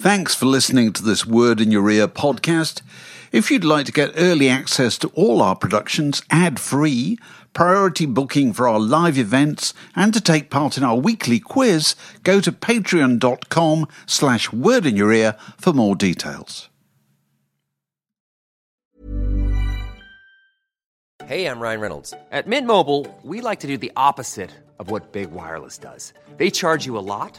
Thanks for listening to this Word in Your Ear podcast. If you'd like to get early access to all our productions ad-free, priority booking for our live events, and to take part in our weekly quiz, go to patreon.com/wordinyour ear for more details. Hey, I'm Ryan Reynolds. At Mint Mobile, we like to do the opposite of what Big Wireless does. They charge you a lot,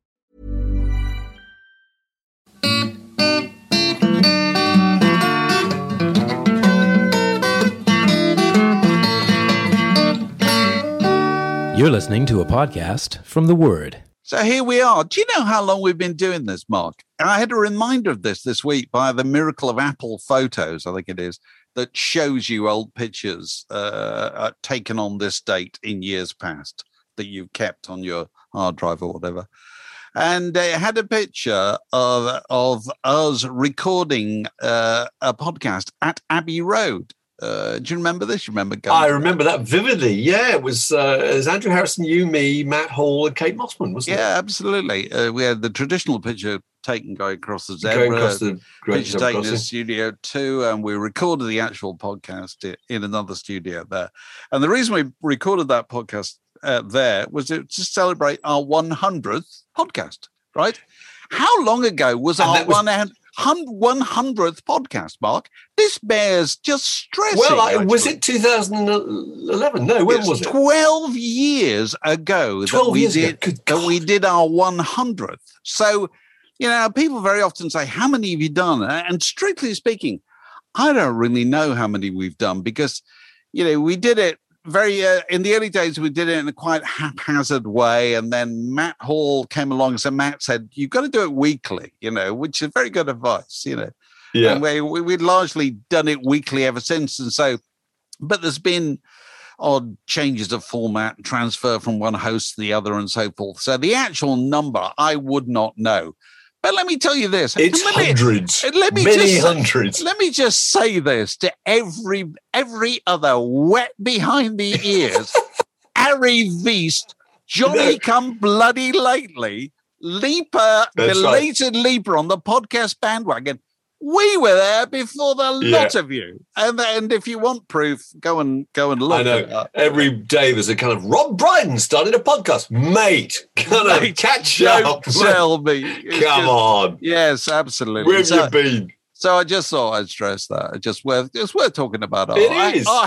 You're listening to a podcast from The Word. So here we are. Do you know how long we've been doing this, Mark? I had a reminder of this week by the miracle of Apple Photos, I think it is, that shows you old pictures taken on this date in years past that you've kept on your hard drive or whatever. And it had a picture of us recording a podcast at Abbey Road. Do you remember this? You remember going? I remember that vividly. Yeah, it was Andrew Harrison, you, me, Matt Hall, and Kate Mossman, wasn't it? Yeah, absolutely. We had the traditional picture taken going across the zebra, picture taken in Studio 2, and we recorded the actual podcast in another studio there. And the reason we recorded that podcast there was to celebrate our 100th podcast, right? How long ago was our 100th podcast, Mark? This bears just stressing. Well, was it 2011? No, when was it? 12 years ago that we did our 100th. So, you know, people very often say, how many have you done? And strictly speaking, I don't really know how many we've done because, you know, we did it in the early days, we did it in a quite haphazard way. And then Matt Hall came along. So Matt said, you've got to do it weekly, you know, which is very good advice, you know. Yeah. And we'd largely done it weekly ever since. And so, but there's been odd changes of format, transfer from one host to the other and so forth. So the actual number, I would not know. But let me tell you this. It's hundreds. Hundreds. Let me just say this to every other wet behind the ears, Ari Veast, Johnny come bloody lately, belated leaper on the podcast bandwagon. We were there before the lot of you. And if you want proof, go and look. I know. It up. Every day there's a kind of Rob Brydon started a podcast. Mate, catch up. Tell me. Come on. Yes, absolutely. Where have you been? So I just thought I'd stress that. It's worth talking about our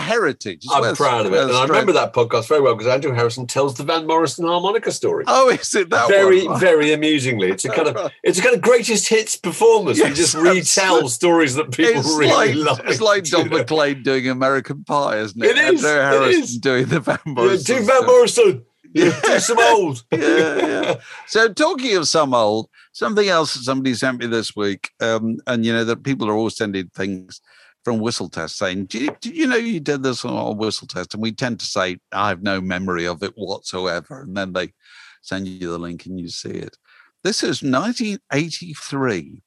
heritage. I'm proud of it. And I remember that podcast very well because Andrew Harrison tells the Van Morrison harmonica story. Oh, is it that very, one? Very, very amusingly. It's a kind of greatest hits performance. Yes, he just retells stories that people really love. It's like Don McLean doing American Pie, isn't it? It is. Andrew Harrison doing the Van Morrison. Do Van Morrison. Yeah. Do some old. Yeah. So talking of some old, something else that somebody sent me this week, and, you know, that people are always sending things from Whistle Test saying, do you know you did this on Whistle Test? And we tend to say, I have no memory of it whatsoever. And then they send you the link and you see it. This is 1983.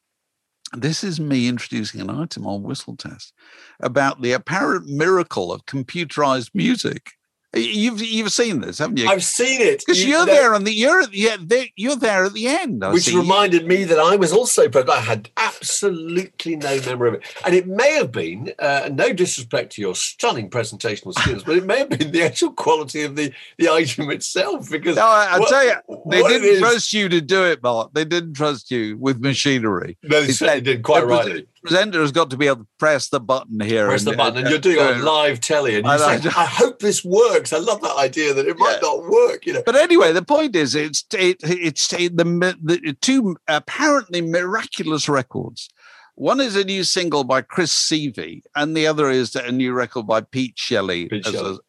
This is me introducing an item on Whistle Test about the apparent miracle of computerized music. You've seen this, haven't you? I've seen it because you're there at the end, which reminded me that I was also, but I had absolutely no memory of it. And it may have been, no disrespect to your stunning presentational skills, but it may have been the actual quality of the item itself. Because I'll tell you, they didn't trust you to do it, Mark. They didn't trust you with machinery. No, they did quite rightly. presenter has got to be able to press the button here. Press the button, and you're doing it on live telly, and you say, I hope this works. I love that idea that it might not work. You know. But anyway, the point is, it's the two apparently miraculous records. One is a new single by Chris Seavey, and the other is a new record by Pete Shelley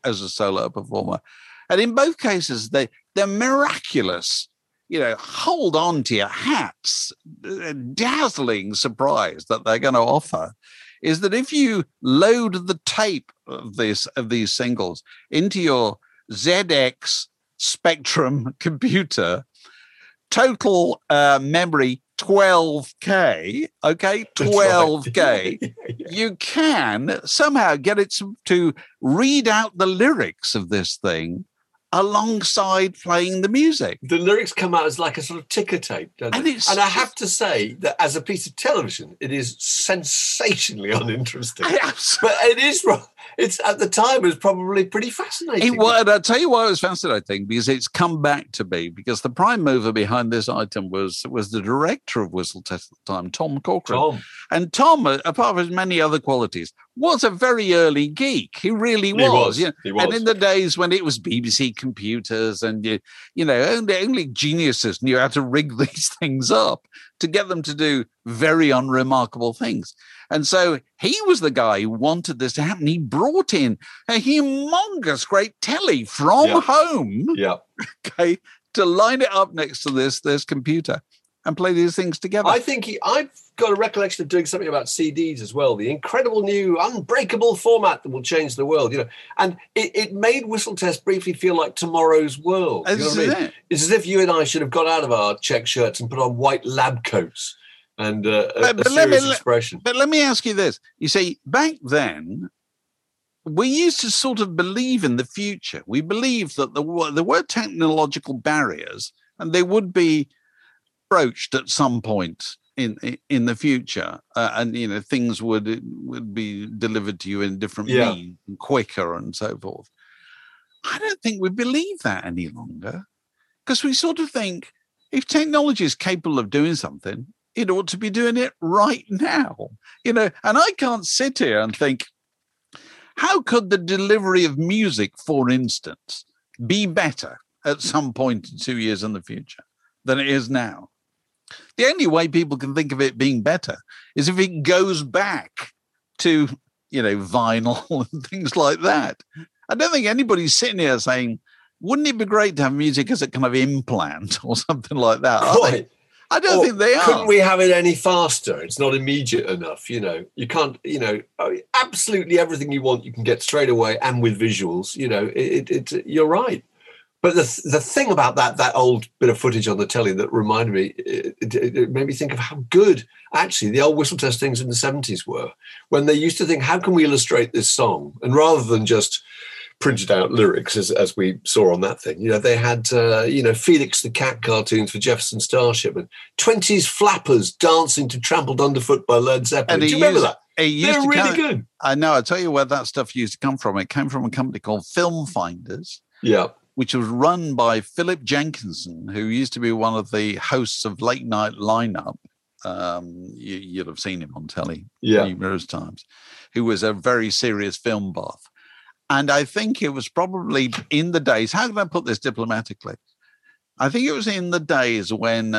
as a solo performer. And in both cases, they're miraculous. You know, hold on to your hats. A dazzling surprise that they're going to offer is that if you load the tape of these singles into your ZX Spectrum computer, total memory 12K, okay, 12K, you can somehow get it to read out the lyrics of this thing alongside playing the music. The lyrics come out as like a sort of ticker tape, and I have to say that as a piece of television, it is sensationally uninteresting. But it is. It's at the time it was probably pretty fascinating. And I'll tell you why it was fascinating, because it's come back to me, because the prime mover behind this item was the director of Whistle Test at the time, Tom Corcoran. And Tom, apart from his many other qualities, was a very early geek. He really was. He was. And in the days when it was BBC computers and, only geniuses knew how to rig these things up to get them to do very unremarkable things. And so he was the guy who wanted this to happen. He brought in a humongous great telly from home to line it up next to this computer and play these things together. I think I've got a recollection of doing something about CDs as well, the incredible new unbreakable format that will change the world, And it made Whistle Test briefly feel like tomorrowow's world. It's as if you and I should have got out of our check shirts and put on white lab coats and a serious expression. But let me ask you this. You see, back then, we used to sort of believe in the future. We believed that there were technological barriers and they would be broached at some point in the future, and things would be delivered to you in different means, and quicker, and so forth. I don't think we believe that any longer, because we sort of think if technology is capable of doing something, it ought to be doing it right now. And I can't sit here and think, how could the delivery of music, for instance, be better at some point in 2 years in the future than it is now? The only way people can think of it being better is if it goes back to, vinyl and things like that. I don't think anybody's sitting here saying, wouldn't it be great to have music as a kind of implant or something like that? Right. I don't think they are. Couldn't we have it any faster? It's not immediate enough, You can't, absolutely everything you want, you can get straight away and with visuals, you're right. But the thing about that old bit of footage on the telly that reminded me, it made me think of how good actually the old Whistle Test things in the 70s were, when they used to think, how can we illustrate this song? And rather than just printed out lyrics, as we saw on that thing, they had, Felix the Cat cartoons for Jefferson Starship and 20s flappers dancing to Trampled Underfoot by Led Zeppelin. Do you remember that? They're really good. I know. I'll tell you where that stuff used to come from. It came from a company called Film Finders. Yeah. Which was run by Philip Jenkinson, who used to be one of the hosts of Late Night Lineup. You'll have seen him on telly numerous times, who was a very serious film buff. And I think it was probably in the days, how can I put this diplomatically? I think it was in the days when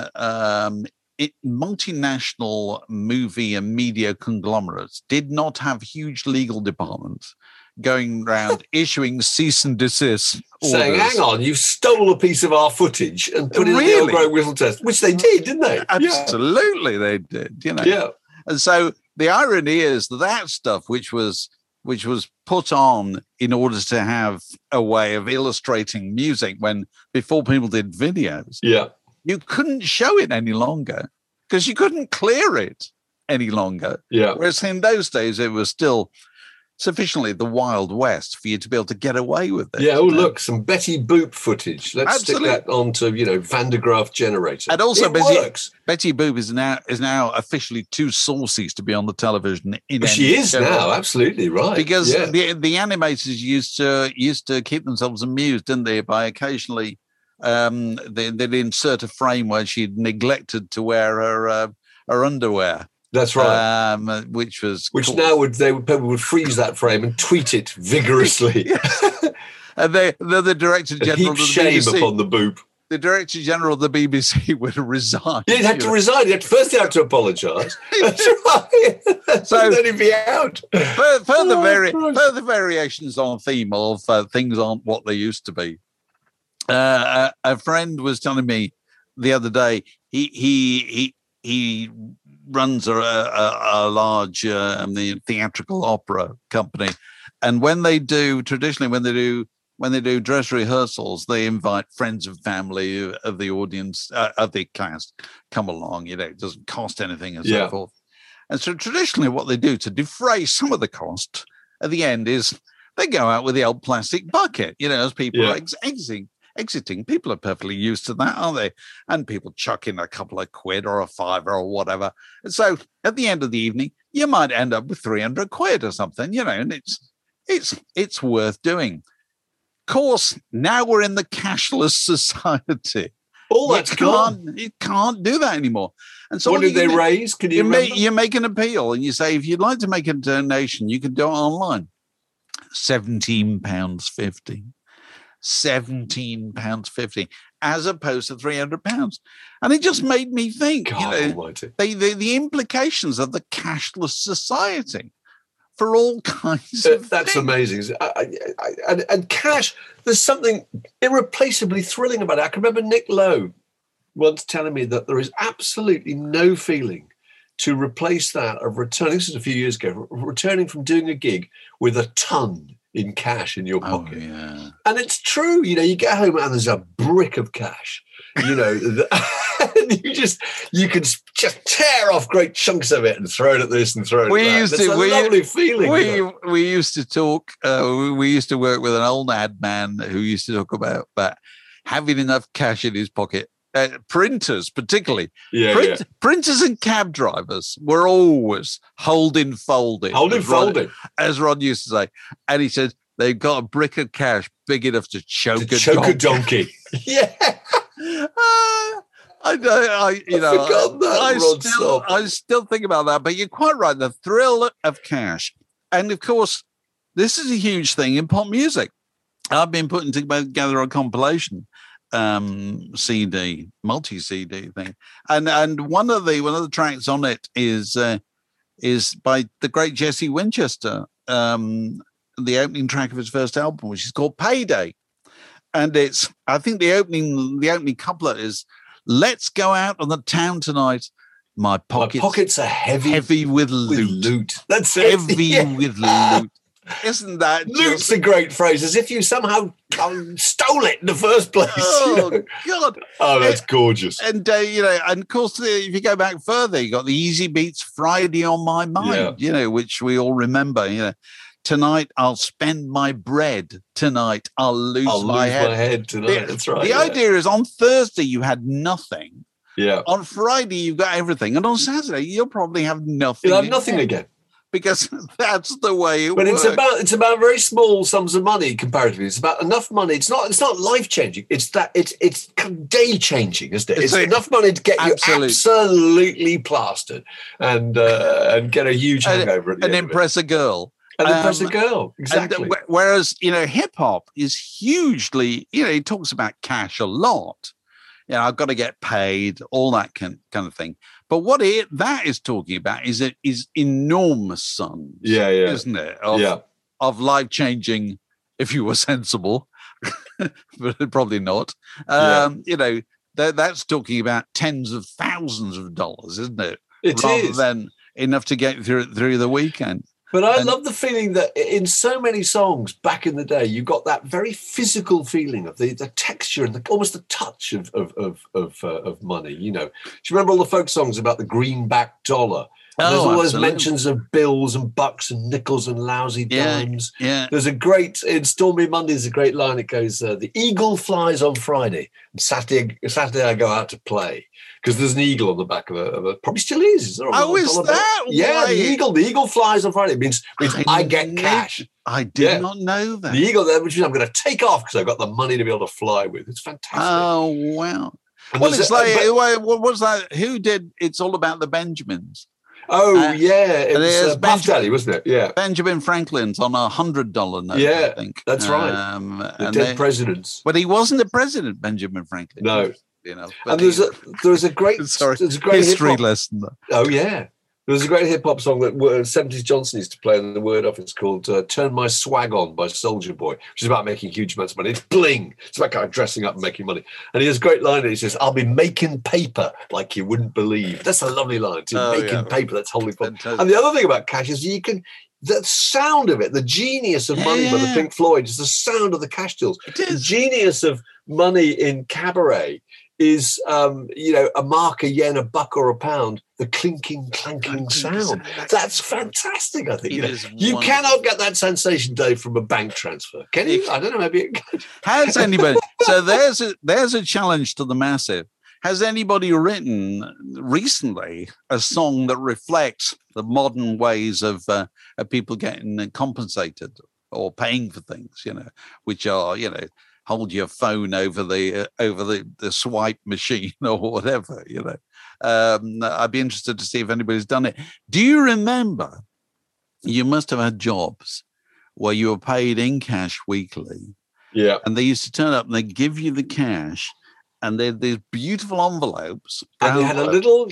multinational movie and media conglomerates did not have huge legal departments going around issuing cease and desist orders. Saying, hang on, you stole a piece of our footage and put it in the Earl Grey Whistle Test, which they did, didn't they? Absolutely, they did, Yeah. And so the irony is that stuff, which was put on in order to have a way of illustrating music before people did videos. Yeah. You couldn't show it any longer because you couldn't clear it any longer. Yeah. Whereas in those days, it was still sufficiently the Wild West for you to be able to get away with it. Yeah, look, some Betty Boop footage. Let's stick that onto, Van de Graaff Generator. And also, Betty Boop is now officially too saucy to be on the television. She is show. Now, absolutely right. Because the animators used to keep themselves amused, didn't they, by occasionally they'd insert a frame where she'd neglected to wear her underwear. That's right. Which was, which now would they would freeze that frame and tweet it vigorously. And they're the director general of the BBC. Shame upon the Boop. The director general of the BBC would resign. He'd have to resign. First, he had to apologise. That's right. So then he'd be out. Further variations on theme of things aren't what they used to be. A friend was telling me the other day he runs a large theatrical opera company, and when they do dress rehearsals, they invite friends and family of the audience, of the cast, come along. It doesn't cost anything and so forth. And so traditionally what they do to defray some of the cost at the end is they go out with the old plastic bucket, as people are exiting. People are perfectly used to that, aren't they? And people chuck in a couple of quid or a fiver or whatever. And so at the end of the evening, you might end up with 300 quid or something, and it's worth doing. Course, now we're in the cashless society. All that's gone. You can't do that anymore. And so what did they raise? Can you remember? You make an appeal and you say, if you'd like to make a donation, you can do it online. £17.50. £17.50 as opposed to £300. And it just made me think, the implications of the cashless society. For all kinds of things. That's amazing. And cash, there's something irreplaceably thrilling about it. I can remember Nick Lowe once telling me that there is absolutely no feeling to replace that of returning, this is a few years ago, returning from doing a gig with a ton in cash in your pocket. Oh, yeah. And it's true. You get home and there's a brick of cash. You can just tear off great chunks of it and throw it at this and throw it at that. It's a lovely feeling. We used to talk. We used to work with an old ad man who used to talk about having enough cash in his pocket. Printers, particularly. Printers and cab drivers were always holding folding, as Ron used to say, and he said they've got a brick of cash big enough to choke a donkey. I still think about that, but you're quite right. The thrill of cash. And of course, this is a huge thing in pop music. I've been putting together a compilation CD, multi-CD thing. And one of the tracks on it is by the great Jesse Winchester, the opening track of his first album, which is called Payday. And it's, I think the opening couplet is, "Let's go out on the town tonight. My pockets are heavy with loot." That's it. Heavy with loot. Isn't that loot's a great phrase? As if you somehow stole it in the first place. Oh God! Oh, that's gorgeous. And and of course, if you go back further, you got the Easy Beats "Friday on My Mind," which we all remember. Tonight I'll spend my bread. Tonight I'll lose my head tonight. That's right. The idea is on Thursday you had nothing. Yeah. On Friday you've got everything, and on Saturday you'll probably have nothing. You'll have nothing again, because that's the way it works. But it's about very small sums of money comparatively. It's about enough money. It's not life changing. It's day changing, isn't it? It's enough money to get you absolutely plastered and get a huge hangover at the end and impress a girl. And impress a girl, exactly. And, whereas, hip-hop is hugely, it talks about cash a lot. I've got to get paid, all that kind of thing. But what that is talking about is enormous sums, isn't it? Of life-changing, if you were sensible, but probably not. That's talking about tens of thousands of dollars, isn't it? Rather than enough to get through the weekend. But I love the feeling that in so many songs back in the day, you got that very physical feeling of the texture and almost the touch of money. Do you remember all the folk songs about the greenback dollar? And there's all those mentions of bills and bucks and nickels and lousy dimes. Yeah. There's a great, in Stormy Monday, there's a great line. It goes, "The eagle flies on Friday, and Saturday I go out to play." Because there's an eagle on the back of a probably still is. There is that? Yeah, the eagle flies on Friday. It means I get cash. I did not know that. The eagle, which means I'm going to take off because I've got the money to be able to fly with. It's fantastic. Oh, wow. Well, it's like, what was that? Who did It's All About the Benjamins? Oh, yeah. It was Puff Daddy, wasn't it? Yeah. Benjamin Franklin's on a $100 note, yeah, I think. That's right. The dead presidents. But he wasn't the president, Benjamin Franklin. No. You know, and there's a great history lesson. Oh, yeah. There's a great hip-hop song that 70s Johnson used to play and the word off. It's called Turn My Swag On by Soulja Boy, which is about making huge amounts of money. It's bling. It's about kind of dressing up and making money. And he has a great line. He says, I'll be making paper like you wouldn't believe. That's a lovely line. Making paper. That's wholly fun. And the other thing about cash is you can... The sound of it, the genius of money by the Pink Floyd is the sound of the cash tills. The genius of money in cabaret is, a mark, a yen, a buck or a pound, the clinking, clanking sound. That's fantastic, I think. You cannot get that sensation, Dave, from a bank transfer. Can you? I don't know, maybe it can. Has anybody? So there's a challenge to the massive. Has anybody written recently a song that reflects the modern ways of people getting compensated or paying for things, which are, hold your phone over the swipe machine or whatever, I'd be interested to see if anybody's done it. Do you remember, you must have had jobs where you were paid in cash weekly. Yeah. And they used to turn up and they'd give you the cash. And they had these beautiful envelopes. And they had a little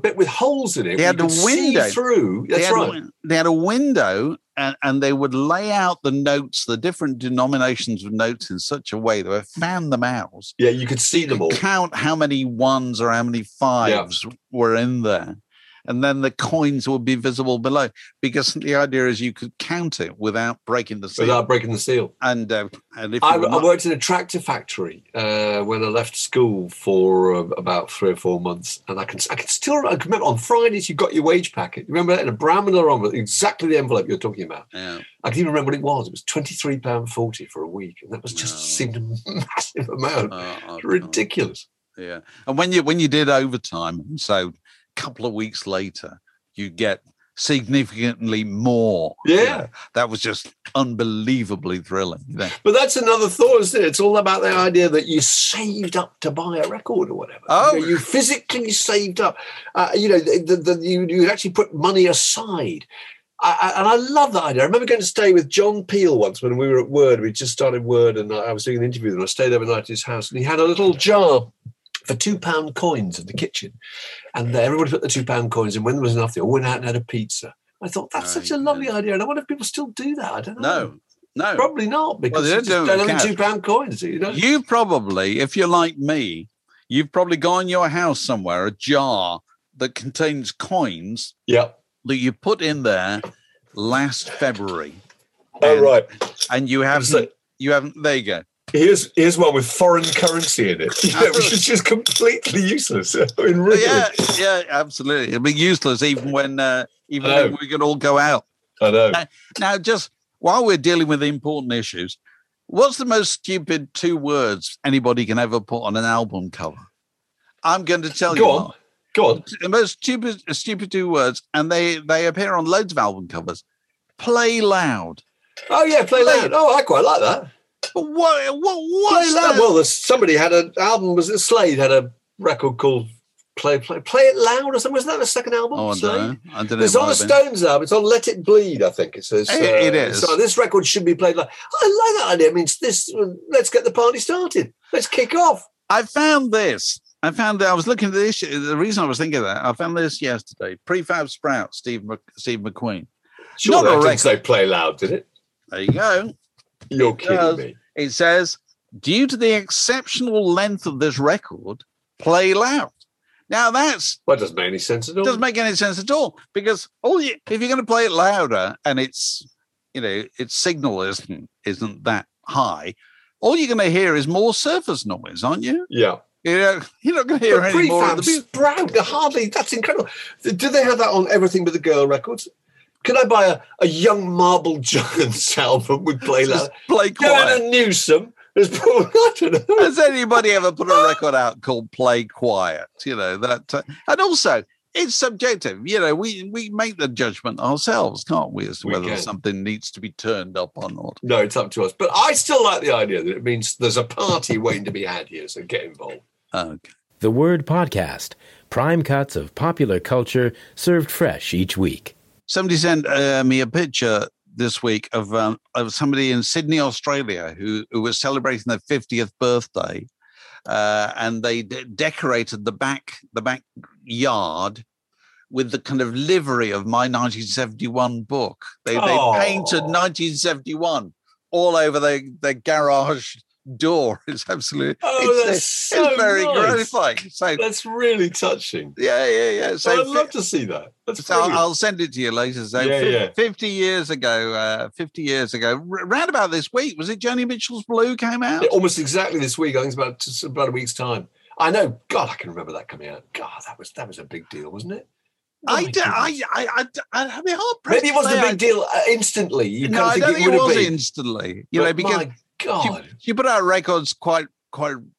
bit with holes in it. They had a window. See through. That's right. They had a window and they would lay out the notes, the different denominations of notes in such a way that I found them out. Yeah, you could see them all. Count how many ones or how many fives were in there. And then the coins would be visible below, because the idea is you could count it without breaking the seal. And, I worked in a tractor factory when I left school for about 3 or 4 months. And I can remember on Fridays, you got your wage packet. You remember that in a brown manila envelope, exactly the envelope you're talking about. Yeah. I can even remember what it was. It was £23.40 for a week. And that was seemed a massive amount. Ridiculous. Yeah. And when you did overtime, so... couple of weeks later you get significantly more. That was just unbelievably thrilling. But that's another thought, isn't it? It's all about the idea that you saved up to buy a record or whatever. You physically saved up. You actually put money aside. And I love that idea. I remember going to stay with John Peel once when we were at Word. We just started Word and I was doing an interview and I stayed overnight at his house, and he had a little jar for £2 coins in the kitchen. And everybody put the £2 coins in. When there was enough, they all went out and had a pizza. I thought, that's such a lovely idea. And I wonder if people still do that. I don't know. No. Probably not, because they don't have £2 coins. You probably, if you're like me, you've probably got in your house somewhere a jar that contains coins that you put in there last February. And you haven't, there you go. Here's one with foreign currency in it, which is just completely useless. Yeah, absolutely. It'll be useless even when we can all go out. I know. Now, just while we're dealing with important issues, what's the most stupid 2 words anybody can ever put on an album cover? I'm going to tell you. Go on. The most stupid 2 words, and they appear on loads of album covers. Play loud. Oh, yeah, play loud. Oh, I quite like that. What's that? Well, somebody had an album. Was it Slade had a record called Play It Loud or something? Wasn't that the second album? Oh, I don't know. It's on the Stones album. It's on Let It Bleed, I think it says. It is. So this record should be played loud. I like that idea. I mean, let's get the party started. Let's kick off. I was looking at this. The reason I was thinking of that, I found this yesterday. Prefab Sprout, Steve McQueen. Sure, not a record. Say Play Loud, did it? There you go. You're kidding me. It says, due to the exceptional length of this record, play loud. Now that doesn't make any sense at all. Doesn't make any sense at all, because if you're going to play it louder and its signal isn't that high, all you're going to hear is more surface noise, aren't you? Yeah. You're not going to hear any more of the Sprout. That's incredible. Do they have that on Everything But the Girl records? Can I buy a Young Marble Giants album with play loud? Play quiet. Gavin Newsom. Has anybody ever put a record out called Play Quiet? And also it's subjective. We make the judgment ourselves, can't we, as to whether something needs to be turned up or not? No, it's up to us. But I still like the idea that it means there's a party waiting to be had here, so get involved. Okay. The Word Podcast, prime cuts of popular culture served fresh each week. Somebody sent me a picture this week of somebody in Sydney, Australia, who was celebrating their 50th birthday, and they decorated the back yard with the kind of livery of my 1971 book. They painted 1971 all over the garage door. It's absolutely it's very nice. Gratifying. So that's really touching. Yeah. So I'd love to see that. So I'll send it to you later. So 50 years ago, round about this week, was it Joni Mitchell's Blue came out? Yeah, almost exactly this week. I think it's about a week's time. I know. God, I can remember that coming out. God, that was a big deal, wasn't it? I'd be hard-pressed. Maybe it wasn't a big deal instantly. I don't think it was instantly. You know, because my God, you put out records quite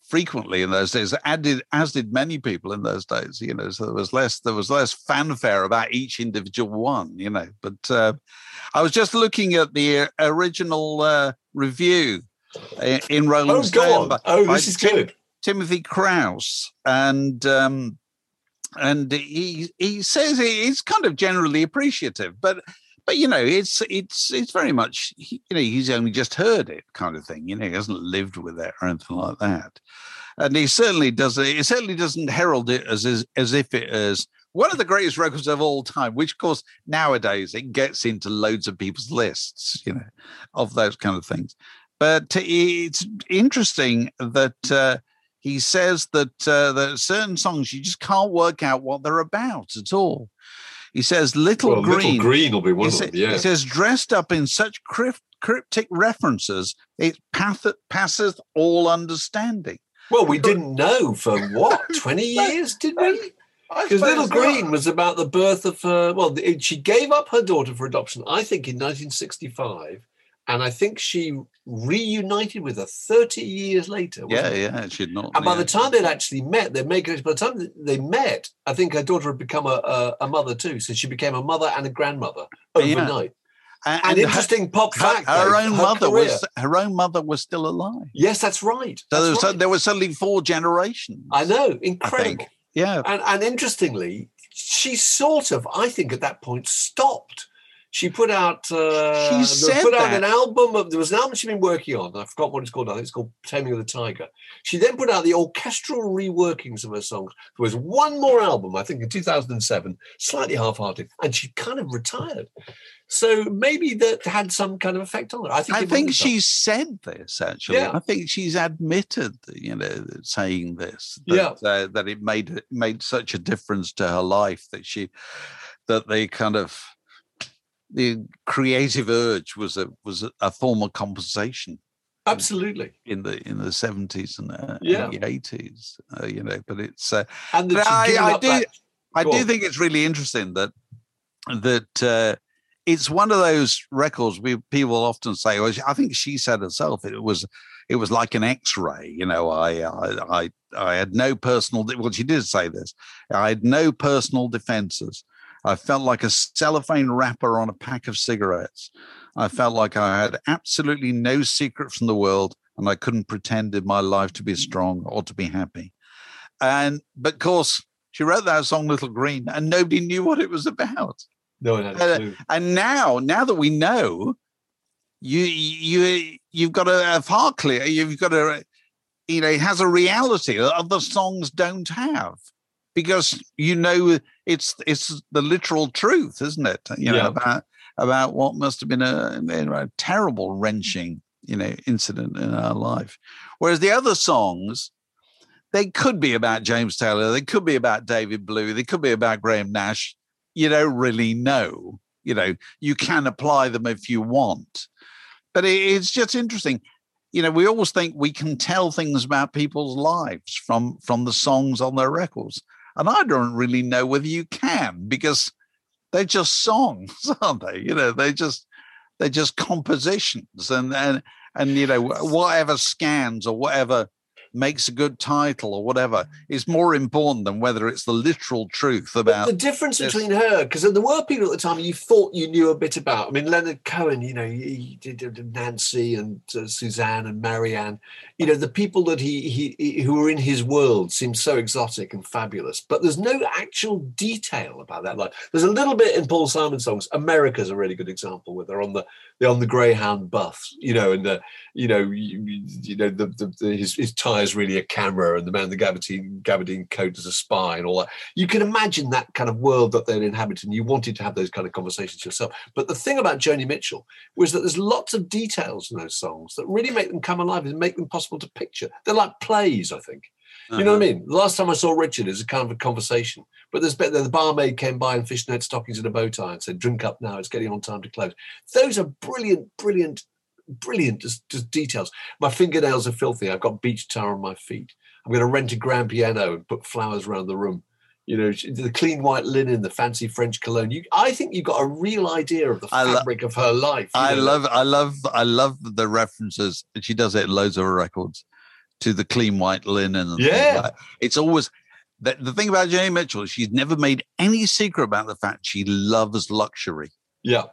frequently in those days. As did many people in those days. You know, so there was less fanfare about each individual one. You know, but I was just looking at the original review in Rolling Stone. This is good. Timothy Krause, and he says he's kind of generally appreciative, but you know it's very much, you know, he's only just heard it kind of thing. You know, he hasn't lived with it or anything like that, and he certainly does. It certainly doesn't herald it as if it is one of the greatest records of all time. Which, of course, nowadays it gets into loads of people's lists, you know, of those kind of things. But it's interesting that. He says that there are certain songs you just can't work out what they're about at all. He says Little Green will be one of them, yeah. He says, dressed up in such cryptic references, it passeth all understanding. Well, we didn't know for, what, 20 years, did we? Because Little Green was about the birth of her... Well, she gave up her daughter for adoption, I think, in 1965. And I think she reunited with her 30 years later. She'd not. And by the time they'd actually met, I think her daughter had become a mother too. So she became a mother and a grandmother overnight. Yeah. And interesting pop fact: her own mother was still alive. Yes, that's right. So there were suddenly four generations. I know, incredible. Yeah. And interestingly, she sort of, I think, at that point stopped. She put out an album. There was an album she'd been working on. I forgot what it's called. I think it's called Taming of the Tiger. She then put out the orchestral reworkings of her songs. There was one more album, I think, in 2007, slightly half-hearted, and she kind of retired. So maybe that had some kind of effect on her. I think she said this, actually. Yeah. I think she's admitted, you know, saying this, that it made such a difference to her life that they kind of... The creative urge was a form of compensation. Absolutely. In the 70s and the 80s, you know. But it's I do think it's really interesting that it's one of those records people often say. I think she said herself, it was like an X-ray. You know, I had no personal. Well, she did say this. I had no personal defenses. I felt like a cellophane wrapper on a pack of cigarettes. I felt like I had absolutely no secret from the world, and I couldn't pretend in my life to be strong or to be happy. But of course, she wrote that song, Little Green, and nobody knew what it was about. No one had a clue. And now that we know, you've got a far clear. You've got a, you know, it has a reality that other songs don't have. Because, you know, it's the literal truth, isn't it? You know, about what must have been a terrible, wrenching, you know, incident in our life. Whereas the other songs, they could be about James Taylor, they could be about David Blue, they could be about Graham Nash. You don't really know. You know, you can apply them if you want. But it's just interesting. You know, we always think we can tell things about people's lives from the songs on their records. And I don't really know whether you can, because they're just songs, aren't they? You know, they're just compositions, and you know, whatever scans or whatever makes a good title or whatever is more important than whether it's the literal truth about... But the difference between her, because there were people at the time you thought you knew a bit about. I mean, Leonard Cohen, you know, he did Nancy and Suzanne and Marianne. You know, the people that he who were in his world seemed so exotic and fabulous, but there's no actual detail about that life. There's a little bit in Paul Simon songs. America's a really good example where they're on the Greyhound buffs, you know, and his tie is really a camera, and the man in the gabardine coat is a spy, and all that. You can imagine that kind of world that they'd inhabit, and you wanted to have those kind of conversations yourself. But the thing about Joni Mitchell was that there's lots of details in those songs that really make them come alive and make them possible to picture. They're like plays, I think. You know what I mean? Last time I saw Richard, it was a kind of a conversation. But there's the barmaid came by in fishnet stockings and a bow tie and said, "Drink up now, it's getting on time to close." Those are brilliant, just details. My fingernails are filthy. I've got beach tar on my feet. I'm going to rent a grand piano and put flowers around the room. You know, the clean white linen, the fancy French cologne. I think you got a real idea of the fabric of her life. I love the references. She does it in loads of her records. To the clean white linen. And yeah. Like it's always... The thing about Joni Mitchell, she's never made any secret about the fact she loves luxury. Yeah.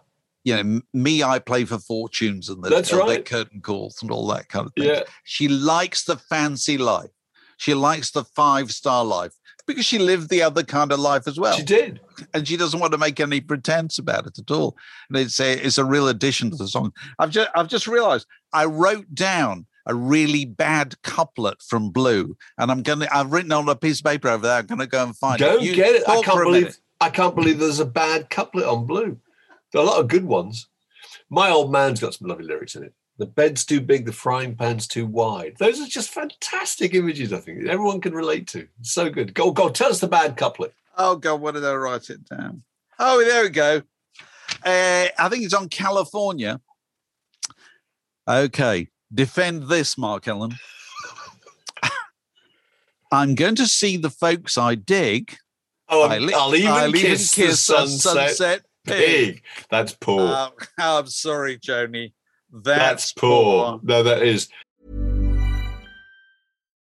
You know, I play for fortunes and the curtain calls and all that kind of thing. Yeah. She likes the fancy life. She likes the five-star life because she lived the other kind of life as well. She did. And she doesn't want to make any pretense about it at all. And it's a real addition to the song. I've just realised I wrote down a really bad couplet from Blue, and I've written on a piece of paper over there. I'm gonna go and find it. Go get it. I can't believe there's a bad couplet on Blue. There are a lot of good ones. My Old Man's got some lovely lyrics in it. The bed's too big, the frying pan's too wide. Those are just fantastic images, I think, that everyone can relate to. It's so good. Go, tell us the bad couplet. Oh God, why did I write it down? Oh, there we go. I think it's on California. Okay. Defend this, Mark Ellen. I'm going to see the folks I dig. Oh, I'll even kiss a sunset pig. That's poor. I'm sorry, Joni. That's poor. No, that is.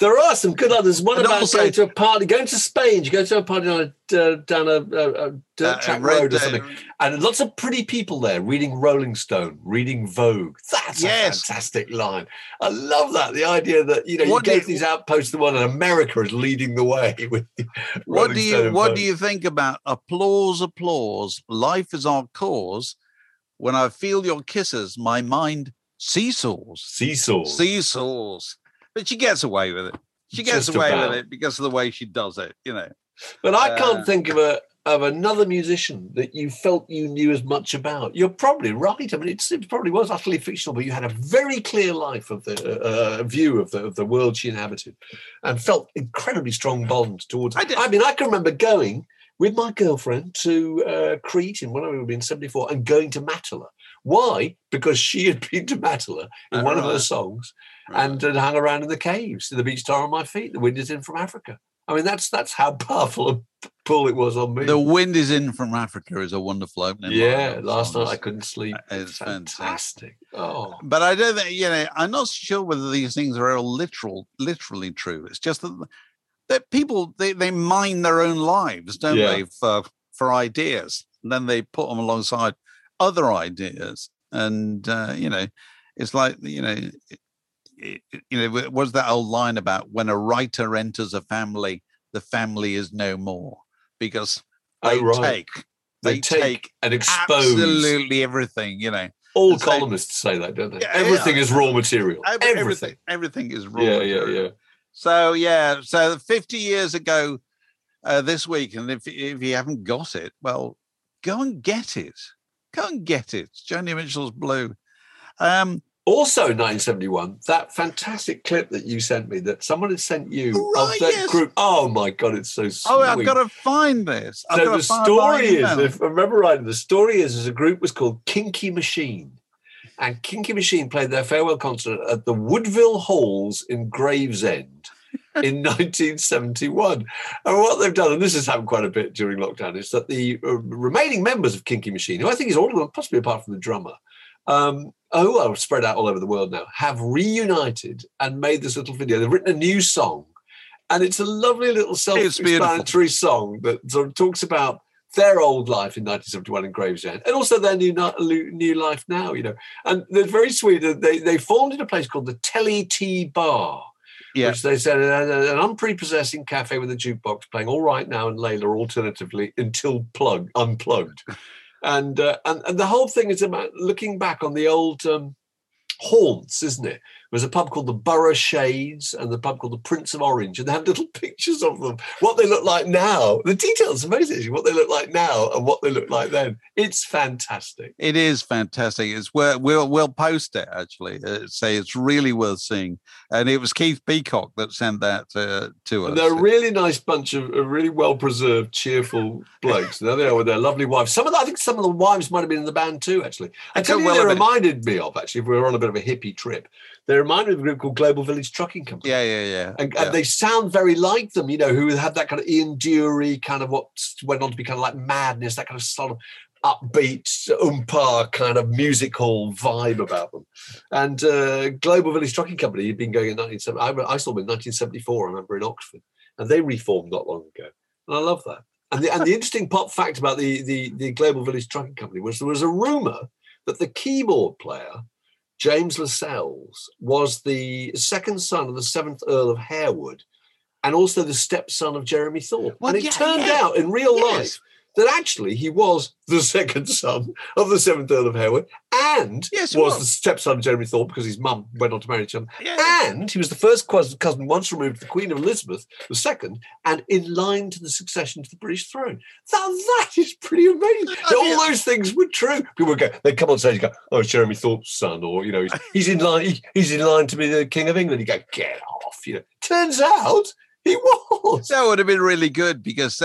There are some good others. One about going to a party, going to Spain. You go to a party on down a dirt track road or something, and lots of pretty people there reading Rolling Stone, reading Vogue. That's a fantastic line. I love that. The idea that you go to these outposts, the one, and America is leading the way with Rolling Stone. What do you think about applause, applause? Life is our cause. When I feel your kisses, my mind seesaws. But she gets away with it. She gets away with it because of the way she does it, you know. But I can't think of another musician that you felt you knew as much about. You're probably right. I mean, it probably was utterly fictional, but you had a very clear life of the view of the world she inhabited, and felt incredibly strong bond towards. I can remember going with my girlfriend to Crete in 74 and going to Matala, Why? Because she had been to Matala in one of her songs and had hung around in the caves, the beach tar on my feet, the wind is in from Africa. I mean, that's how powerful a pull it was on me. The wind is in from Africa is a wonderful opening. Yeah, last night I couldn't sleep. It's fantastic. Oh, but I don't think, you know, I'm not sure whether these things are all literally true. It's just that people they mine their own lives, don't they, for ideas, and then they put them alongside other ideas, and you know, it's like you know, what's that old line about when a writer enters a family, the family is no more, because they take and expose absolutely everything. You know, all columnists say that, don't they? Yeah, everything is raw material. Everything is raw material. Yeah, yeah. So 50 years ago this week, and if you haven't got it, well, go and get it. Joni Mitchell's Blue. Also 1971, that fantastic clip that you sent me, that someone had sent you of that group. Oh, my God, it's so sweet. Oh, I've got to find this. So the story is, if I remember right, the story is a group was called Kinky Machine. And Kinky Machine played their farewell concert at the Woodville Halls in Gravesend in 1971. And what they've done, and this has happened quite a bit during lockdown, is that the remaining members of Kinky Machine, who I think is all of them, possibly apart from the drummer, who are spread out all over the world now, have reunited and made this little video. They've written a new song, and it's a lovely little self-explanatory song that sort of talks about their old life in 1971 in Gravesend, and also their new life now, you know. And they're very sweet. They formed in a place called the Telly Tea Bar, which they said an unprepossessing cafe with a jukebox playing All Right Now and Layla alternatively until unplugged. And the whole thing is about looking back on the old haunts, isn't it? There's a pub called the Borough Shades and the pub called the Prince of Orange, and they have little pictures of them, what they look like now. The details are amazing, what they look like now and what they look like then. It's fantastic. It is fantastic. It's we'll post it, actually. Say it's really worth seeing. And it was Keith Peacock that sent that to us. And they're a really nice bunch of really well-preserved, cheerful blokes. There they are with their lovely wives. I think some of the wives might have been in the band too, actually. I tell you, they reminded me of, actually, if we were on a bit of a hippie trip, they reminded me of a group called Global Village Trucking Company. And they sound very like them, you know, who had that kind of Ian Dury, kind of what went on to be kind of like Madness, that kind of sort of upbeat, umpire kind of music hall vibe about them. And Global Village Trucking Company had been going in 1970. I saw them in 1974, I remember, in Oxford. And they reformed not long ago. And I love that. And the interesting pop fact about the Global Village Trucking Company was there was a rumour that the keyboard player, James Lascelles, was the second son of the 7th Earl of Harewood and also the stepson of Jeremy Thorpe. Well, and it turned out in real life that actually he was the second son of the 7th Earl of Harewood and was the stepson of Jeremy Thorpe, because his mum went on to marry each other. Yeah. And he was the first cousin once removed to the Queen of Elizabeth II and in line to the succession to the British throne. Now, that is pretty amazing. All those things were true. People would go, they'd come on stage and go, oh, it's Jeremy Thorpe's son, or, you know, he's in line to be the King of England. You go, get off, you know. Turns out he was. That would have been really good, because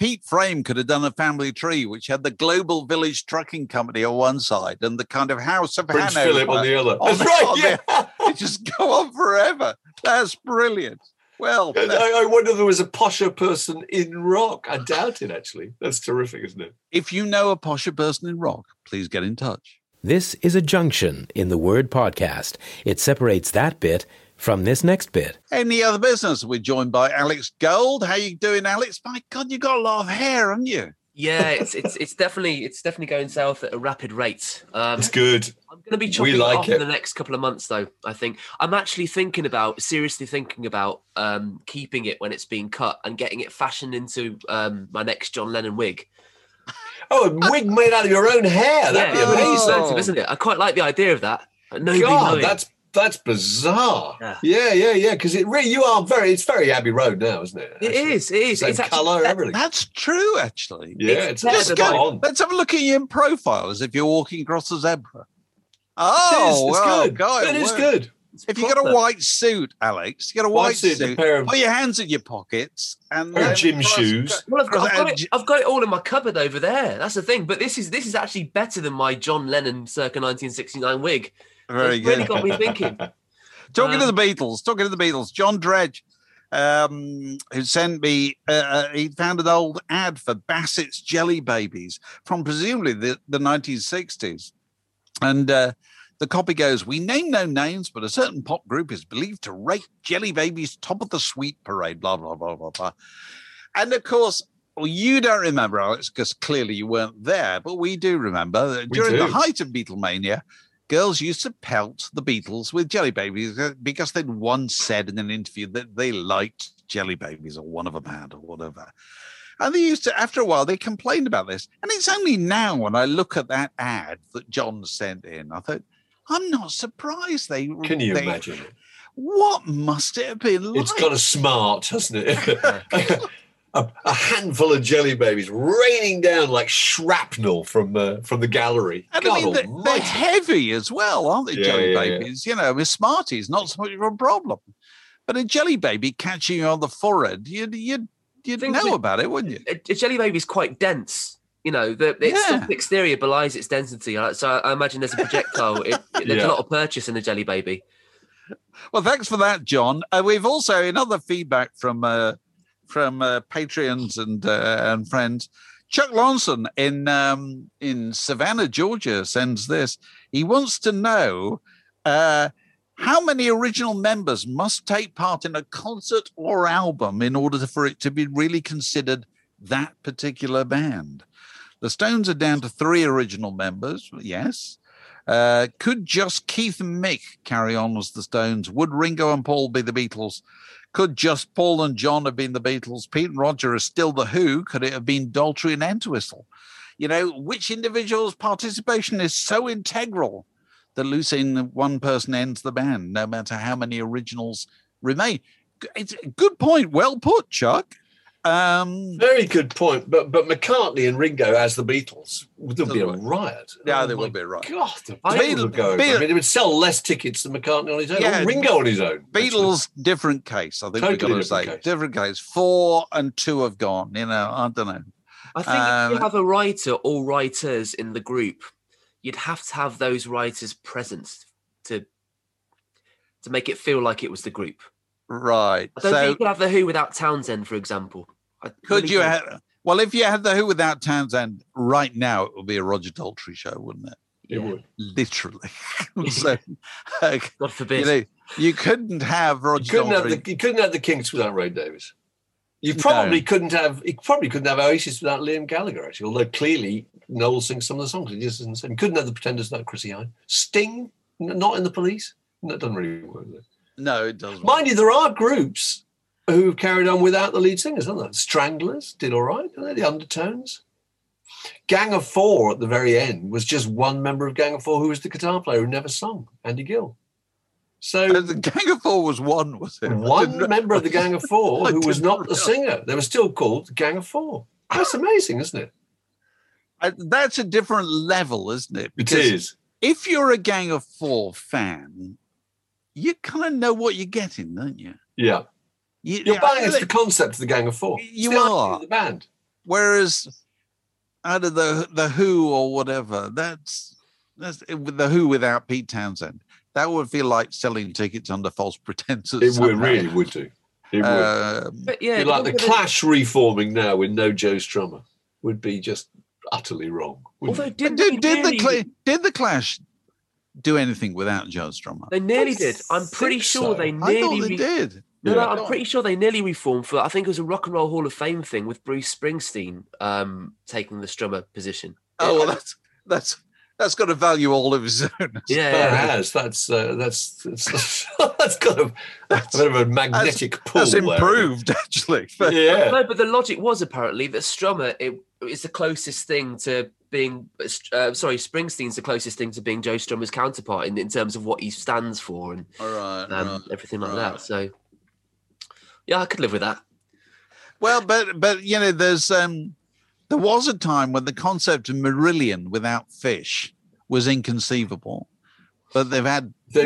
Pete Frame could have done a family tree which had the Global Village Trucking Company on one side and the kind of House of Prince Hanover Philip on the other. That's right. It just go on forever. That's brilliant. Well, I wonder if there was a posher person in rock. I doubt it, actually. That's terrific, isn't it? If you know a posher person in rock, please get in touch. This is a junction in the word podcast. It separates that bit from this next bit. Any other business? We're joined by Alex Gold. How you doing, Alex? My God, you got a lot of hair, haven't you? Yeah, it's definitely going south at a rapid rate. It's good. I'm going to be chopping it off in the next couple of months, though. I think I'm actually seriously thinking about keeping it when it's being cut and getting it fashioned into my next John Lennon wig. Oh, a wig made out of your own hair. That'd be amazing, isn't it? I quite like the idea of that. Nobody knows. That's bizarre. Yeah. Because it really, it's very Abbey Road now, isn't it? Actually. It is. Same colour, everything. That's true, actually. Yeah, it's let's have a look at you in profile as if you're walking across the zebra. Oh, it's good. It is good. If you got a white suit, Alex, you got a white suit, put your hands in your pockets and gym shoes. Well, I've got it all in my cupboard over there. That's the thing. But this is actually better than my John Lennon circa 1969 wig. Very good. Really got me thinking. Talking to the Beatles, John Dredge, who sent me, he found an old ad for Bassett's Jelly Babies from presumably the 1960s. And the copy goes, we name no names, but a certain pop group is believed to rate Jelly Babies top of the sweet parade, blah, blah, blah, blah, blah. And of course, well, you don't remember, Alex, because clearly you weren't there, but we do remember that during the height of Beatlemania, girls used to pelt the Beatles with Jelly Babies because they'd once said in an interview that they liked Jelly Babies, or one of them had, or whatever. And they used to, after a while, they complained about this. And it's only now when I look at that ad that John sent in, I thought, I'm not surprised. Can you imagine it? What must it have been like? It's got a smart, hasn't it? A handful of Jelly Babies raining down like shrapnel from the gallery. And God, I mean, they're heavy as well, aren't they, Jelly Babies? Yeah. You know, with Smarties, not so much of a problem. But a Jelly Baby catching you on the forehead, you'd know about it, wouldn't you? A Jelly Baby's quite dense. You know, its exterior belies its density. So I imagine there's a projectile. There's a lot of purchase in a Jelly Baby. Well, thanks for that, John. We've also, in other feedback from Patreons and friends. Chuck Lonson in Savannah, Georgia, sends this. He wants to know how many original members must take part in a concert or album in order for it to be really considered that particular band. The Stones are down to 3 original members, yes. Could just Keith and Mick carry on as the Stones? Would Ringo and Paul be the Beatles? Could just Paul and John have been the Beatles? Pete and Roger are still the Who. Could it have been Daltrey and Entwistle? You know, which individual's participation is so integral that losing one person ends the band, no matter how many originals remain? It's a good point. Well put, Chuck. Very good point. But McCartney and Ringo as the Beatles, there'll be a riot. Yeah, there will be a riot. God, the Beatles would go. I mean, it would sell less tickets than McCartney on his own, or Ringo on his own. Beatles, different case, I think we've got to say. Different case. 4 and 2 have gone, you know, I don't know. I think if you have a writer or writers in the group, you'd have to have those writers present to make it feel like it was the group. Right. I don't think you could have the Who without Townsend, for example. Well, if you had the Who without Townsend right now, it would be a Roger Daltrey show, wouldn't it? Yeah. It would. Literally. So, God forbid. You know, you couldn't have Roger Daltrey. You couldn't have the Kinks without Ray Davies. You probably couldn't have Oasis without Liam Gallagher, actually, although clearly Noel sings some of the songs. It just isn't the same. You couldn't have the Pretenders without Chrissy Hynde. Sting, not in the Police. That doesn't really work, though. No, it doesn't. Mind you, there are groups who have carried on without the lead singers, aren't there? Stranglers did all right, didn't they? The Undertones. Gang of Four at the very end was just one member of Gang of Four who was the guitar player who never sung, Andy Gill. So the Gang of Four was one, was it? One member of the Gang of Four who was not the singer. They were still called the Gang of Four. That's amazing, isn't it? That's a different level, isn't it? Because it is. If you're a Gang of Four fan, you kind of know what you're getting, don't you? Yeah. You're buying into the concept of the Gang of Four. You are. The band. Whereas out of the Who or whatever, that's the Who without Pete Townsend. That would feel like selling tickets under false pretenses. It really would do. It would. But yeah, it'd be like the Clash reforming now with no Joe Strummer would be just utterly wrong. Although did the Clash do anything without Joe Strummer? They nearly did. I'm pretty sure they nearly... I thought they did. No, I'm pretty sure they nearly reformed for... I think it was a Rock and Roll Hall of Fame thing with Bruce Springsteen taking the Strummer position. Oh, well, that's got a value all of its own. Yeah, it has. That's got a bit of a magnetic pull. That's improved, actually. But, yeah. No, but the logic was apparently that Strummer is the closest thing to... Springsteen's the closest thing to being Joe Strummer's counterpart in terms of what he stands for and everything like that. So, yeah, I could live with that. Well, but you know, there was a time when the concept of Marillion without Fish was inconceivable. But they've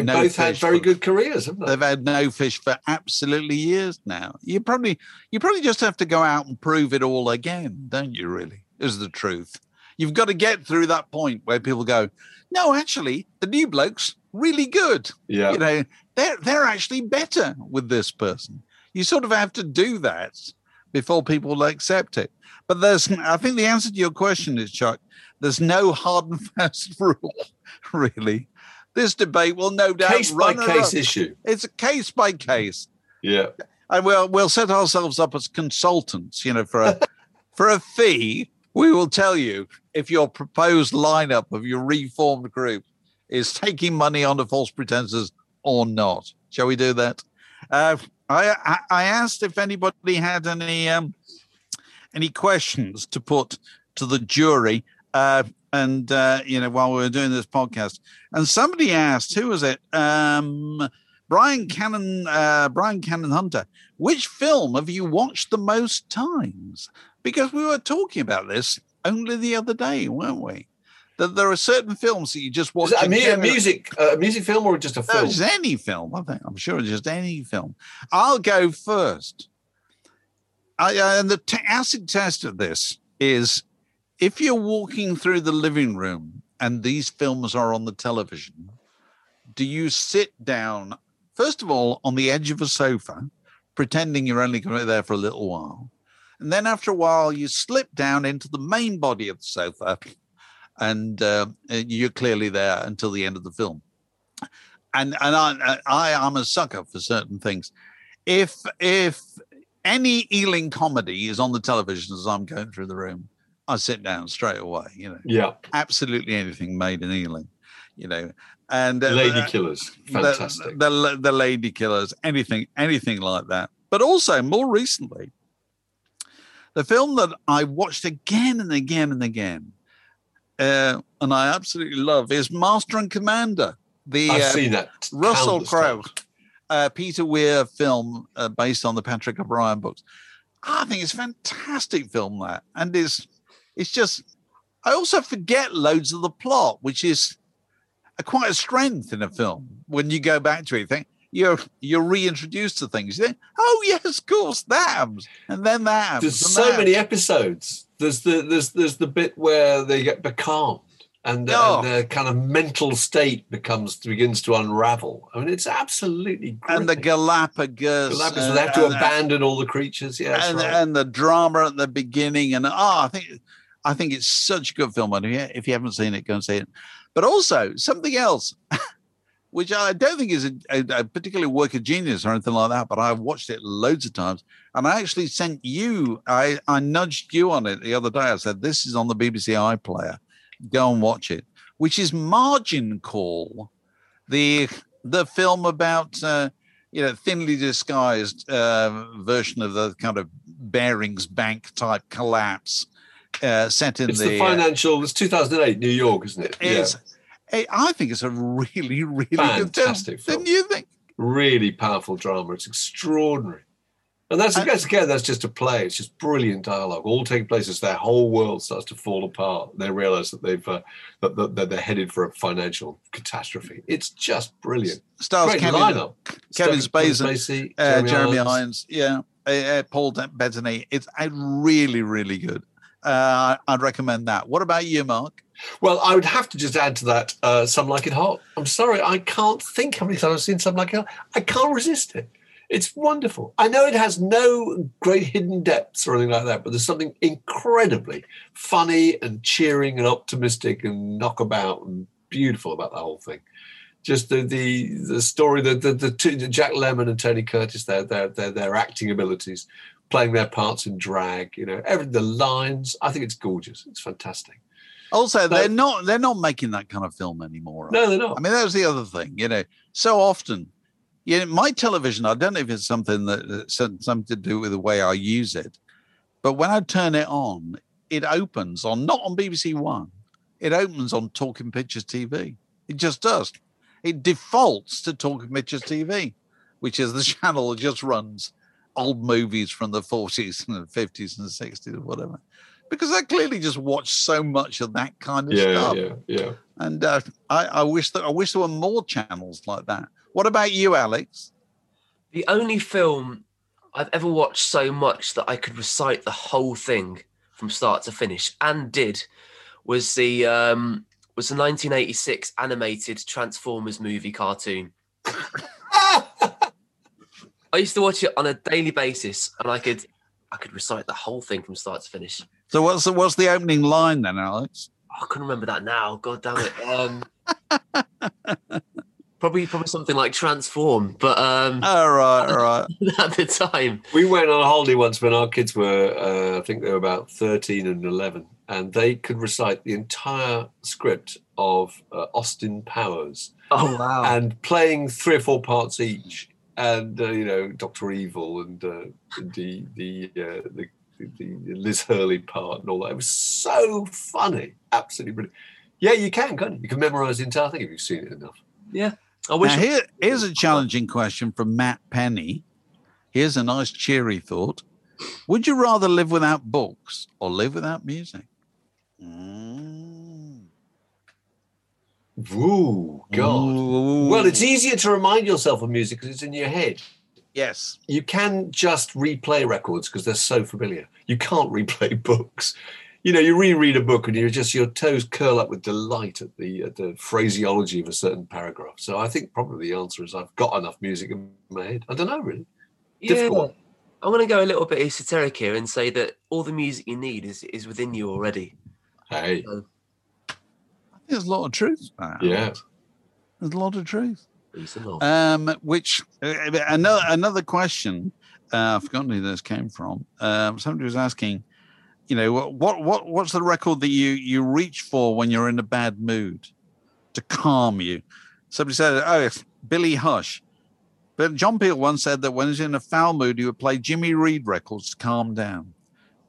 both had very good careers, haven't they? They've had no fish for absolutely years now. You probably just have to go out and prove it all again, don't you, really, is the truth. You've got to get through that point where people go, no, actually, the new bloke's really good. Yeah. You know, they're actually better with this person. You sort of have to do that before people will accept it. But I think the answer to your question is, Chuck, there's no hard and fast rule, really. This debate will no doubt case by case issue. It's a case by case. Yeah. And we'll set ourselves up as consultants, you know, for a fee. We will tell you if your proposed lineup of your reformed group is taking money under false pretenses or not. Shall we do that? I asked if anybody had any questions to put to the jury, and while we were doing this podcast, and somebody asked, who was it? Brian Cannon Hunter. Which film have you watched the most times? Because we were talking about this only the other day, weren't we? That there are certain films that you just watch. Is that a music film or just a film? No, it's any film, I think. I'm sure it's just any film. I'll go first. And the acid test of this is, if you're walking through the living room and these films are on the television, do you sit down, first of all, on the edge of a sofa, pretending you're only going to be there for a little while? And then after a while, you slip down into the main body of the sofa and you're clearly there until the end of the film. And I am a sucker for certain things. If any Ealing comedy is on the television as I'm going through the room, I sit down straight away, you know. Yeah. Absolutely anything made in Ealing, you know. And Lady Killers, fantastic. The Lady Killers, anything like that. But also, more recently, the film that I watched again and again and again, and I absolutely love, is Master and Commander. I've seen that. Russell Crowe, Peter Weir film based on the Patrick O'Brien books. I think it's a fantastic film, that. And it's just, I also forget loads of the plot, which is quite a strength in a film. When you go back to it, you think, you're reintroduced to things. You think, oh yes, of course, that happens, and then that happens. There's so many episodes. There's the bit where they get becalmed and their kind of mental state begins to unravel. I mean, it's absolutely gripping. And the Galapagos they have to abandon all the creatures. Yes, and right. And the drama at the beginning. And I think it's such a good film. And if you haven't seen it, go and see it. But also something else. Which I don't think is a particular work of genius or anything like that, but I've watched it loads of times. And I actually sent you, I nudged you on it the other day. I said, this is on the BBC iPlayer. Go and watch it, which is Margin Call, the film about, thinly disguised version of the kind of Barings Bank type collapse set in the financial, it's 2008 New York, isn't it? Yeah. I think it's a really, really fantastic film. Didn't you think? Really powerful drama. It's extraordinary. And that's just a play. It's just brilliant dialogue. All taking place as their whole world starts to fall apart. They realise that that they're headed for a financial catastrophe. It's just brilliant. Stars Kevin Spacey, Jeremy Irons. Yeah, Paul Bettany. It's really, really good. I'd recommend that. What about you, Mark? Well, I would have to just add to that Some Like It Hot. I'm sorry, I can't think how many times I've seen Some Like It Hot. I can't resist it. It's wonderful. I know it has no great hidden depths or anything like that, but there's something incredibly funny and cheering and optimistic and knockabout and beautiful about the whole thing. Just the story, the Jack Lemmon and Tony Curtis, their acting abilities, playing their parts in drag, you know, the lines. I think it's gorgeous. It's fantastic. Also, they're not making that kind of film anymore. No, they're not. I mean, that was the other thing, you know. So often, you know, my television, I don't know if it's something to do with the way I use it, but when I turn it on, it opens on, not on BBC One, it opens on Talking Pictures TV. It just does. It defaults to Talking Pictures TV, which is the channel that just runs old movies from the 40s and the 50s and the 60s or whatever. because I clearly just watched so much of that kind of stuff. Yeah. And I wish there were more channels like that. What about you, Alex? The only film I've ever watched so much that I could recite the whole thing from start to finish, and did, was the 1986 animated Transformers movie cartoon. I used to watch it on a daily basis, and I could recite the whole thing from start to finish. So what's the opening line then, Alex? Oh, I couldn't remember that now. God damn it. Probably something like Transform, but all right. At the time, we went on a holiday once when our kids were, I think they were about 13 and 11, and they could recite the entire script of Austin Powers. Oh wow! And playing three or four parts each, and Dr. Evil and the Liz Hurley part and all that. It was so funny, absolutely brilliant. Yeah, you can, can't you? You can memorise the entire thing if you've seen it enough. Yeah. Here's a challenging question from Matt Penny. Here's a nice cheery thought. Would you rather live without books or live without music? Ooh, God. Ooh. Well, it's easier to remind yourself of music because it's in your head. Yes. You can just replay records because they're so familiar. You can't replay books. You reread a book and your toes curl up with delight at the phraseology of a certain paragraph. So I think probably the answer is I've got enough music in my head. I don't know, really. Yeah. Difficult. I'm going to go a little bit esoteric here and say that all the music you need is within you already. Hey. So, I think there's a lot of truth. Yeah. There's a lot of truth. There's a lot. Which, another question, I've forgotten who this came from. Somebody was asking, what's the record that you reach for when you're in a bad mood to calm you? Somebody said, it's Billy Hush. But John Peel once said that when he was in a foul mood, he would play Jimmy Reed records to calm down.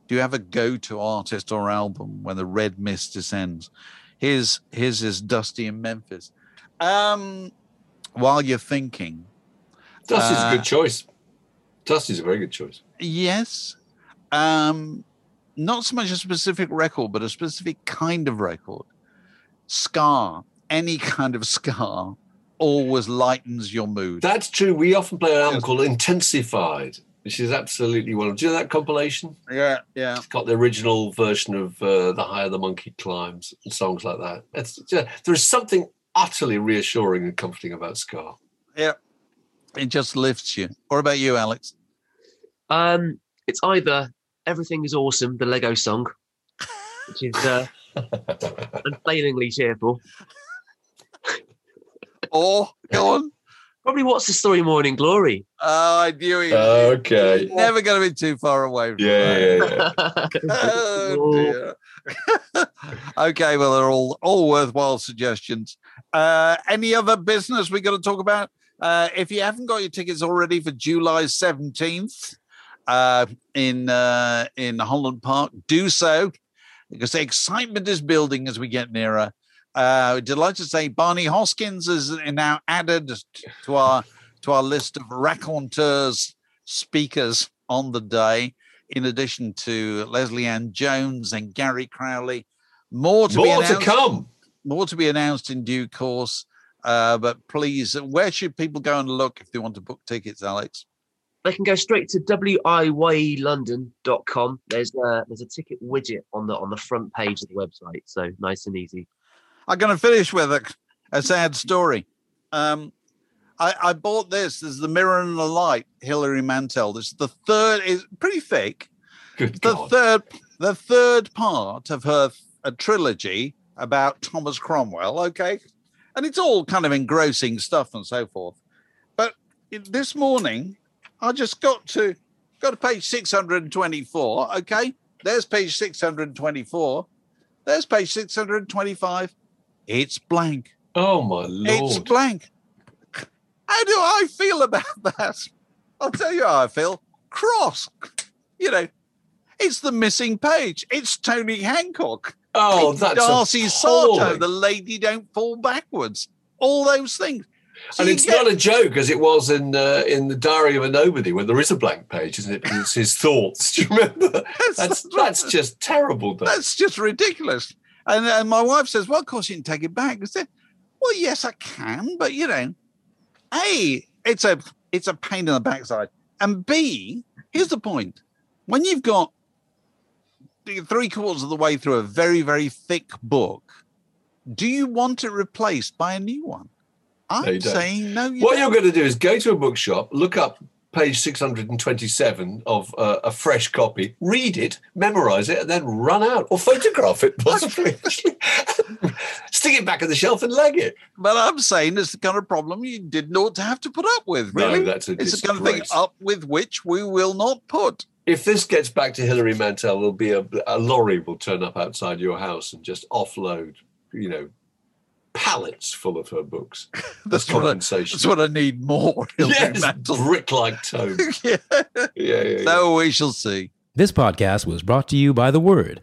Do you have a go-to artist or album when the red mist descends? His is Dusty in Memphis. While you're thinking. Dusty's a good choice. Dusty's a very good choice. Yes. Not so much a specific record, but a specific kind of record. Scar, any kind of scar, always lightens your mood. That's true. We often play an album called Intensified, which is absolutely wonderful. Do you know that compilation? Yeah. It's got the original version of The Higher the Monkey Climbs and songs like that. There is something utterly reassuring and comforting about Scar. Yeah. It just lifts you. What about you, Alex? It's either Everything Is Awesome, the Lego Song, which is unfailingly cheerful. Or, go on. Probably What's the Story, Morning Glory. Oh, I knew it. Okay. You're never going to be too far away from that. Yeah. Oh, dear. Okay, well, they're all worthwhile suggestions. Any other business we got to talk about? If you haven't got your tickets already for July 17th, in Holland Park, do so, because the excitement is building as we get nearer. Delighted to say Barney Hoskins is now added to our list of raconteurs, speakers on the day, in addition to Leslie Ann Jones and Gary Crowley. More to be announced in due course. But please, where should people go and look if they want to book tickets, Alex? They can go straight to wiylondon.com. There's a ticket widget on the front page of the website, so nice and easy. I'm going to finish with a sad story. I bought this. This is The Mirror and the Light, Hilary Mantel. This is the third. It's pretty thick. The third part of her trilogy about Thomas Cromwell. Okay, and it's all kind of engrossing stuff and so forth. But this morning, I just got to page 624. Okay, there's page 624. There's page 625. It's blank. Oh, my Lord. It's blank. How do I feel about that? I'll tell you how I feel. Cross. It's the missing page. It's Tony Hancock. Oh, it's that's Darcy Sarto, The Lady Don't Fall Backwards. All those things. So and it's not a joke, as it was in The Diary of a Nobody, where there is a blank page, isn't it? Because it's his thoughts. Do you remember? That's just terrible, though. That's just ridiculous. And my wife says, well, of course you can take it back. I said, well, yes, I can. But, you know, A, it's a pain in the backside. And B, here's the point. When you've got 3/4 of the way through a very, very thick book, do you want it replaced by a new one? I'm saying no. What you're going to do is go to a bookshop, look up page 627 of a fresh copy, read it, memorise it, and then run out or photograph it possibly. Stick it back on the shelf and leg it. But I'm saying it's the kind of problem you didn't ought to have to put up with, really. No, that's it's the kind of thing up with which we will not put. If this gets back to Hilary Mantel, there'll be a lorry will turn up outside your house and just offload, you know, pallets full of her books. That's what I need more. Yes, brick-like tone. Yeah. So we shall see. This podcast was brought to you by The Word.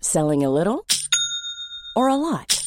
Selling a little or a lot?